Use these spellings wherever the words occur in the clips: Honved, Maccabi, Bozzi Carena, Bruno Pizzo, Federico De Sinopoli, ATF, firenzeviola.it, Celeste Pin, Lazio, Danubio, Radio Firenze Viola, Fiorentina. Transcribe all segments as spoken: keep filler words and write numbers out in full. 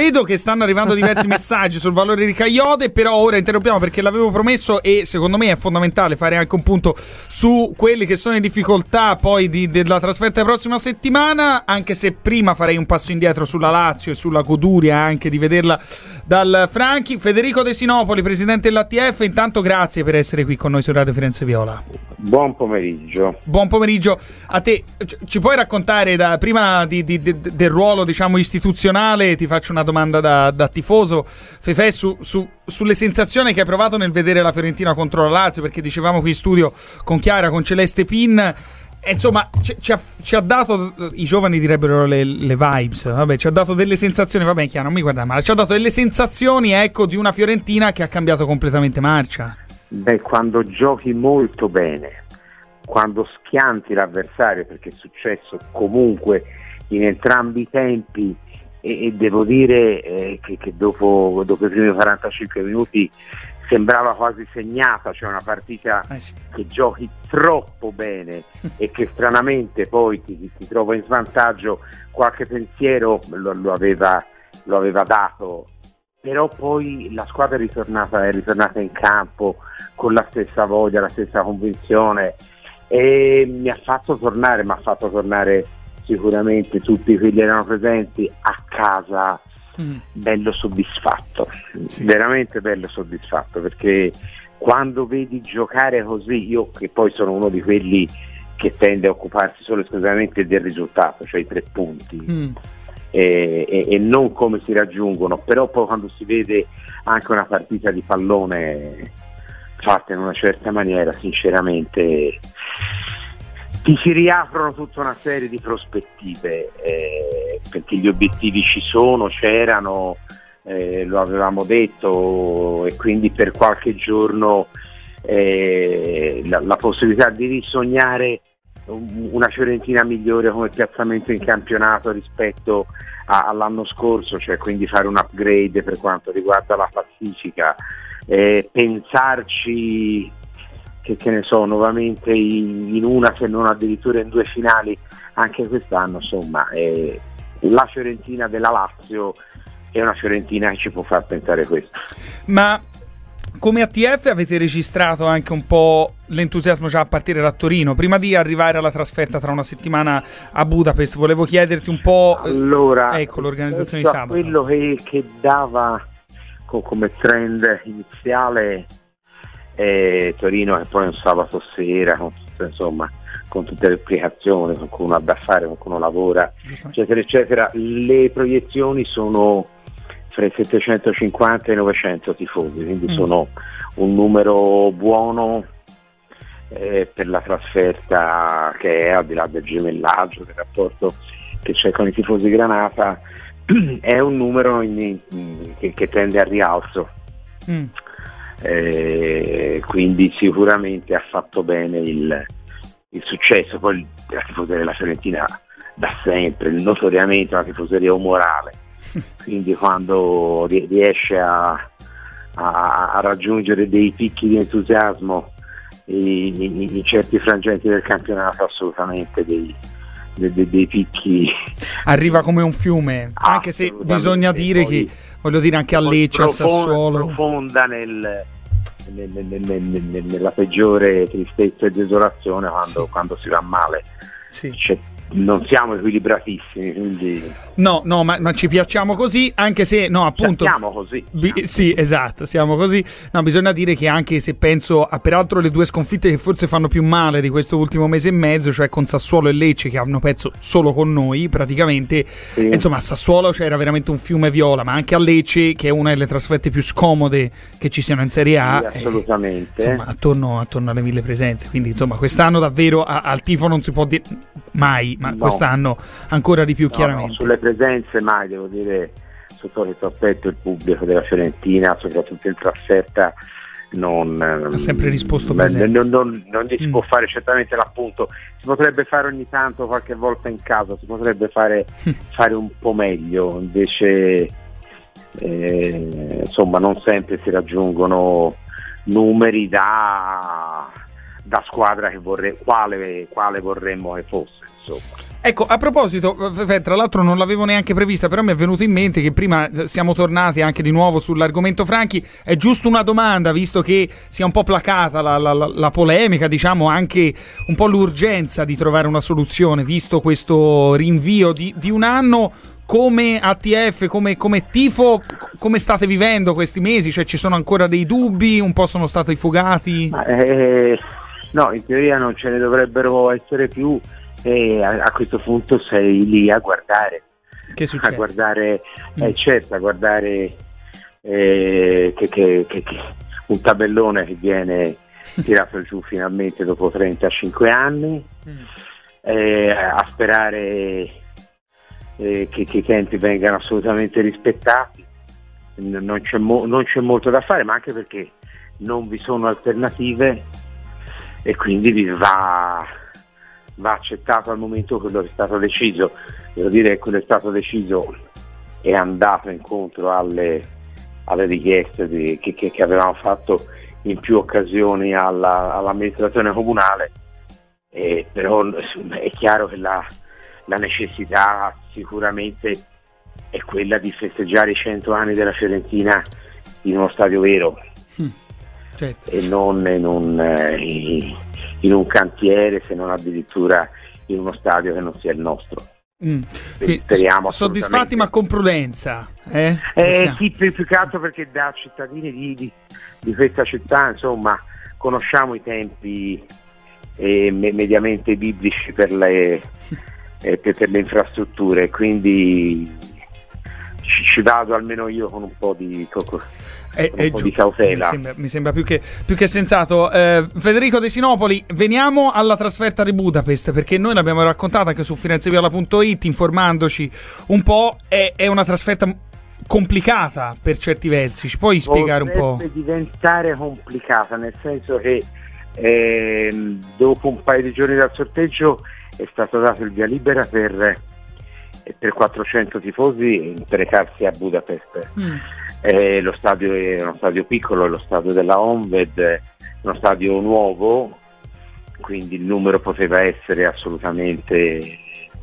vedo che stanno arrivando diversi messaggi sul valore di Caiote, però ora interrompiamo perché l'avevo promesso e secondo me è fondamentale fare anche un punto su quelli che sono le difficoltà poi di, della trasferta prossima settimana, anche se prima farei un passo indietro sulla Lazio e sulla goduria anche di vederla dal Franchi. Federico De Sinopoli, presidente dell'A T F, intanto grazie per essere qui con noi su Radio Firenze Viola. Buon pomeriggio. Buon pomeriggio a te. Ci puoi raccontare da, prima di, di, di, del ruolo diciamo istituzionale, ti faccio una domanda da, da tifoso, Fefe, su, su, sulle sensazioni che hai provato nel vedere la Fiorentina contro la Lazio, perché dicevamo qui in studio con Chiara, con Celeste Pin, e insomma ci, ci, ha, ci ha dato, i giovani direbbero le, le vibes, vabbè, ci ha dato delle sensazioni, vabbè Chiara non mi guarda male, ci ha dato delle sensazioni, ecco, di una Fiorentina che ha cambiato completamente marcia. Beh, quando giochi molto bene, quando schianti l'avversario, perché è successo comunque in entrambi i tempi, e, e devo dire eh, che, che dopo, dopo i primi quarantacinque minuti sembrava quasi segnata, cioè una partita eh sì. che giochi troppo bene e che stranamente poi ti, ti trova in svantaggio, qualche pensiero lo, lo, aveva, lo aveva dato. Però poi la squadra è ritornata, è ritornata in campo con la stessa voglia, la stessa convinzione, e mi ha fatto tornare, mi ha fatto tornare sicuramente tutti quelli erano presenti a casa mm. bello soddisfatto, sì. veramente bello soddisfatto, perché quando vedi giocare così, io che poi sono uno di quelli che tende a occuparsi solo esclusivamente del risultato, cioè i tre punti, mm. E, e, e non come si raggiungono, però poi quando si vede anche una partita di pallone fatta in una certa maniera, sinceramente ti si riaprono tutta una serie di prospettive, eh, perché gli obiettivi ci sono, c'erano, eh, lo avevamo detto, e quindi per qualche giorno eh, la, la possibilità di risognare una Fiorentina migliore come piazzamento in campionato rispetto a, all'anno scorso, cioè quindi fare un upgrade per quanto riguarda la classifica, eh, pensarci che, che ne so, nuovamente in, in una se non addirittura in due finali anche quest'anno, insomma eh, la Fiorentina della Lazio è una Fiorentina che ci può far pensare questo. Ma come A T F avete registrato anche un po' l'entusiasmo già a partire da Torino, prima di arrivare alla trasferta tra una settimana a Budapest. Volevo chiederti un po' allora, ecco, l'organizzazione di sabato. Quello che, che dava co- come trend iniziale eh, Torino, che poi un sabato sera, con, insomma, con tutte le applicazioni, qualcuno ha da fare, qualcuno lavora, eccetera, eccetera. Le proiezioni sono tra i settecentocinquanta e i novecento tifosi, quindi mm. sono un numero buono eh, per la trasferta, che è al di là del gemellaggio, del rapporto che c'è con i tifosi Granata, è un numero in, in, che, che tende al rialzo, mm. eh, quindi sicuramente ha fatto bene il, il successo. Poi la tifoseria della Fiorentina da sempre, notoriamente una tifoseria umorale, quindi quando riesce a, a, a raggiungere dei picchi di entusiasmo in, in, in certi frangenti del campionato, assolutamente dei, dei, dei picchi, arriva come un fiume, anche se bisogna dire poi, che voglio dire anche a Lecce, a Sassuolo, profonda nel, nel, nel, nel, nel, nella peggiore tristezza e desolazione quando, sì. quando si va male, sì. C'è, non siamo equilibratissimi, quindi no no ma, ma ci piacciamo così, anche se no appunto siamo così bi- sì esatto siamo così no bisogna dire che anche se penso a peraltro le due sconfitte che forse fanno più male di questo ultimo mese e mezzo, cioè con Sassuolo e Lecce, che hanno perso solo con noi praticamente, sì. insomma a Sassuolo c'era veramente un fiume viola, ma anche a Lecce, che è una delle trasferte più scomode che ci siano in Serie A, sì, assolutamente, e, insomma attorno, attorno alle mille presenze, quindi insomma quest'anno davvero a, al tifo non si può dire mai, ma no. quest'anno ancora di più, no, chiaramente. No, sulle presenze mai, devo dire, sotto questo aspetto il pubblico della Fiorentina, soprattutto in trasferta, non ha sempre risposto bene. Non, non, non gli si mm. può fare certamente l'appunto, si potrebbe fare ogni tanto, qualche volta in casa, si potrebbe fare, fare un po' meglio, invece eh, insomma non sempre si raggiungono numeri da... da squadra che vorrei, quale, quale vorremmo che fosse, insomma. Ecco, a proposito, tra l'altro non l'avevo neanche prevista, però mi è venuto in mente che prima siamo tornati anche di nuovo sull'argomento Franchi. È giusto una domanda, visto che si è un po' placata la, la, la polemica, diciamo anche un po' l'urgenza di trovare una soluzione, visto questo rinvio di, di un anno. Come A T F, come, come tifo, come state vivendo questi mesi? Cioè, ci sono ancora dei dubbi? Un po' sono stati fugati? Eh, no, in teoria non ce ne dovrebbero essere più e a, a questo punto sei lì a guardare. Che succede? A guardare, mm. eh, certo, a guardare eh, che, che, che, che un tabellone che viene tirato giù finalmente dopo trentacinque anni, mm. eh, a sperare... Eh, che, che i tempi vengano assolutamente rispettati. N- non, c'è mo- non c'è molto da fare, ma anche perché non vi sono alternative e quindi va, va accettato al momento quello che è stato deciso. Devo dire che quello è stato deciso è andato incontro alle, alle richieste di, che, che, che avevamo fatto in più occasioni alla, all'amministrazione comunale, eh, però è chiaro che la La necessità sicuramente è quella di festeggiare i cento anni della Fiorentina in uno stadio vero, mm, certo. E non in un, in un cantiere, se non addirittura in uno stadio che non sia il nostro. Mm. Speriamo soddisfatti ma con prudenza, eh? Eh, sì, più, più che altro perché da cittadini di, di, di questa città, insomma, conosciamo i tempi eh, mediamente biblici per le... per le infrastrutture, quindi ci vado almeno io con un po' di, con eh, un eh, po' giù, di cautela. Mi sembra, mi sembra più che, più che sensato. Eh, Federico De Sinopoli, veniamo alla trasferta di Budapest, perché noi l'abbiamo raccontata anche su firenzeviola punto it, informandoci un po'. È, è una trasferta complicata per certi versi, ci puoi spiegare un po'? Potrebbe diventare complicata, nel senso che eh, dopo un paio di giorni dal sorteggio è stato dato il via libera per, per quattrocento tifosi imprecarsi a Budapest. Mm. Eh, lo stadio è uno stadio piccolo, è lo stadio della Honved, è uno stadio nuovo, quindi il numero poteva essere assolutamente,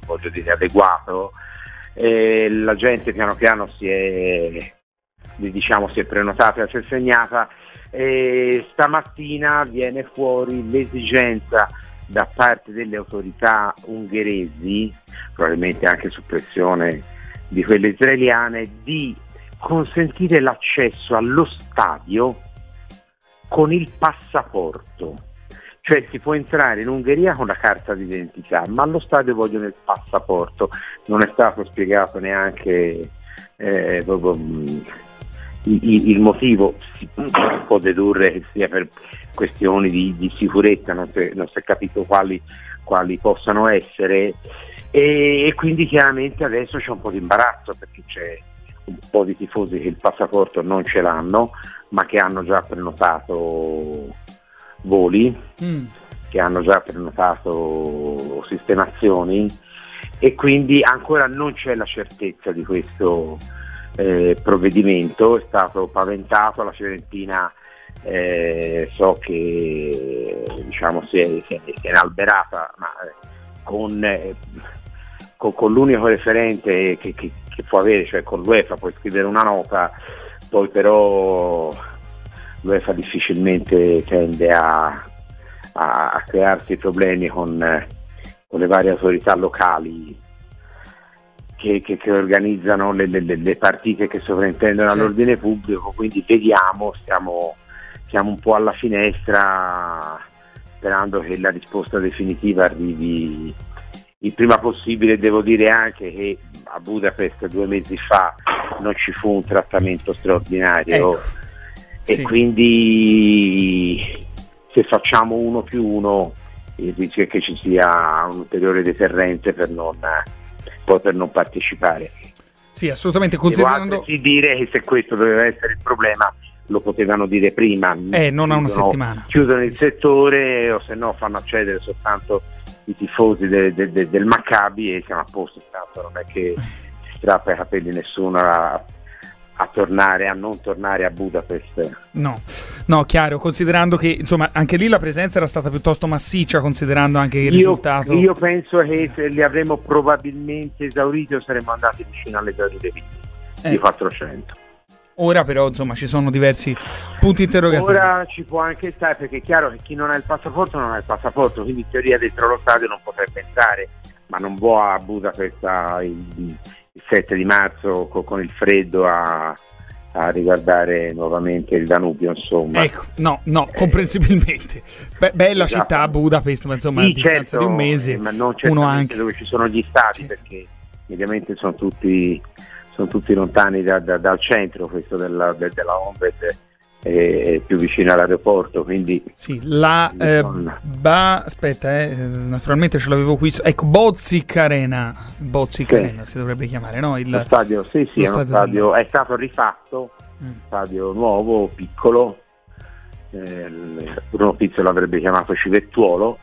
voglio dire, adeguato. Eh, la gente piano piano si è, diciamo, si è prenotata, si è segnata. Eh, stamattina viene fuori l'esigenza da parte delle autorità ungheresi, probabilmente anche su pressione di quelle israeliane, di consentire l'accesso allo stadio con il passaporto. Cioè si può entrare in Ungheria con la carta d'identità, ma allo stadio vogliono il passaporto. Non è stato spiegato neanche eh, proprio, il, il motivo. Si può dedurre che sia per questioni di, di sicurezza, non si, non si è capito quali, quali possano essere, e, e quindi chiaramente adesso c'è un po' di imbarazzo, perché c'è un po' di tifosi che il passaporto non ce l'hanno, ma che hanno già prenotato voli, mm. che hanno già prenotato sistemazioni, e quindi ancora non c'è la certezza di questo eh, provvedimento. È stato paventato, la Fiorentina Eh, so che diciamo si è, si è inalberata, ma con, eh, con, con l'unico referente che, che, che può avere, cioè con l'UEFA, puoi scrivere una nota, poi però l'UEFA difficilmente tende a, a, a crearsi problemi con, con le varie autorità locali che, che, che organizzano le, le, le partite che sovrintendono all'ordine pubblico, quindi vediamo, stiamo siamo un po' alla finestra, sperando che la risposta definitiva arrivi il prima possibile. Devo dire anche che a Budapest due mesi fa non ci fu un trattamento straordinario, ecco. E sì, quindi se facciamo uno più uno il rischio è che ci sia un ulteriore deterrente per non, poi per non partecipare. Sì, assolutamente, considerando... Devo dire che se questo doveva essere il problema lo potevano dire prima, eh, non a una chiudono, settimana chiudono il settore, o se no fanno accedere soltanto i tifosi de, de, de, del Maccabi e siamo a posto. Tanto non è che si strappa i capelli nessuno a, a tornare a non tornare a Budapest. No, No, chiaro, considerando che insomma anche lì la presenza era stata piuttosto massiccia, considerando anche il io, risultato. Io penso che se li avremmo probabilmente esauriti o saremmo andati vicino all'esaurimento eh. di quattrocento. Ora però insomma ci sono diversi punti interrogativi. Ora ci può anche stare, perché è chiaro che chi non ha il passaporto non ha il passaporto, quindi in teoria dentro lo stadio non potrebbe entrare, ma non può a Budapest il, il sette di marzo co- con il freddo a, a riguardare nuovamente il Danubio, insomma. Ecco, no, no, comprensibilmente. Be- bella esatto. città Budapest, ma insomma sì, a distanza certo, di un mese, ma non uno anche dove ci sono gli stati, certo. perché ovviamente sono tutti... sono tutti lontani da, da, dal centro, questo della, de, della Honved è più vicino all'aeroporto, quindi sì, la eh, ba, aspetta eh, naturalmente ce l'avevo qui, ecco, Bozzi Carena Bozzi sì. Carena si dovrebbe chiamare, no? Il lo stadio, sì, sì, lo è, stadio, stadio del... è stato rifatto, mm. stadio nuovo, piccolo, eh, Bruno Pizzo l'avrebbe chiamato Civettuolo.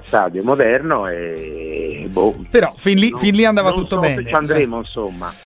Stadio moderno e boh. Però fin lì, non, fin lì andava tutto so bene. Ci andremo, insomma.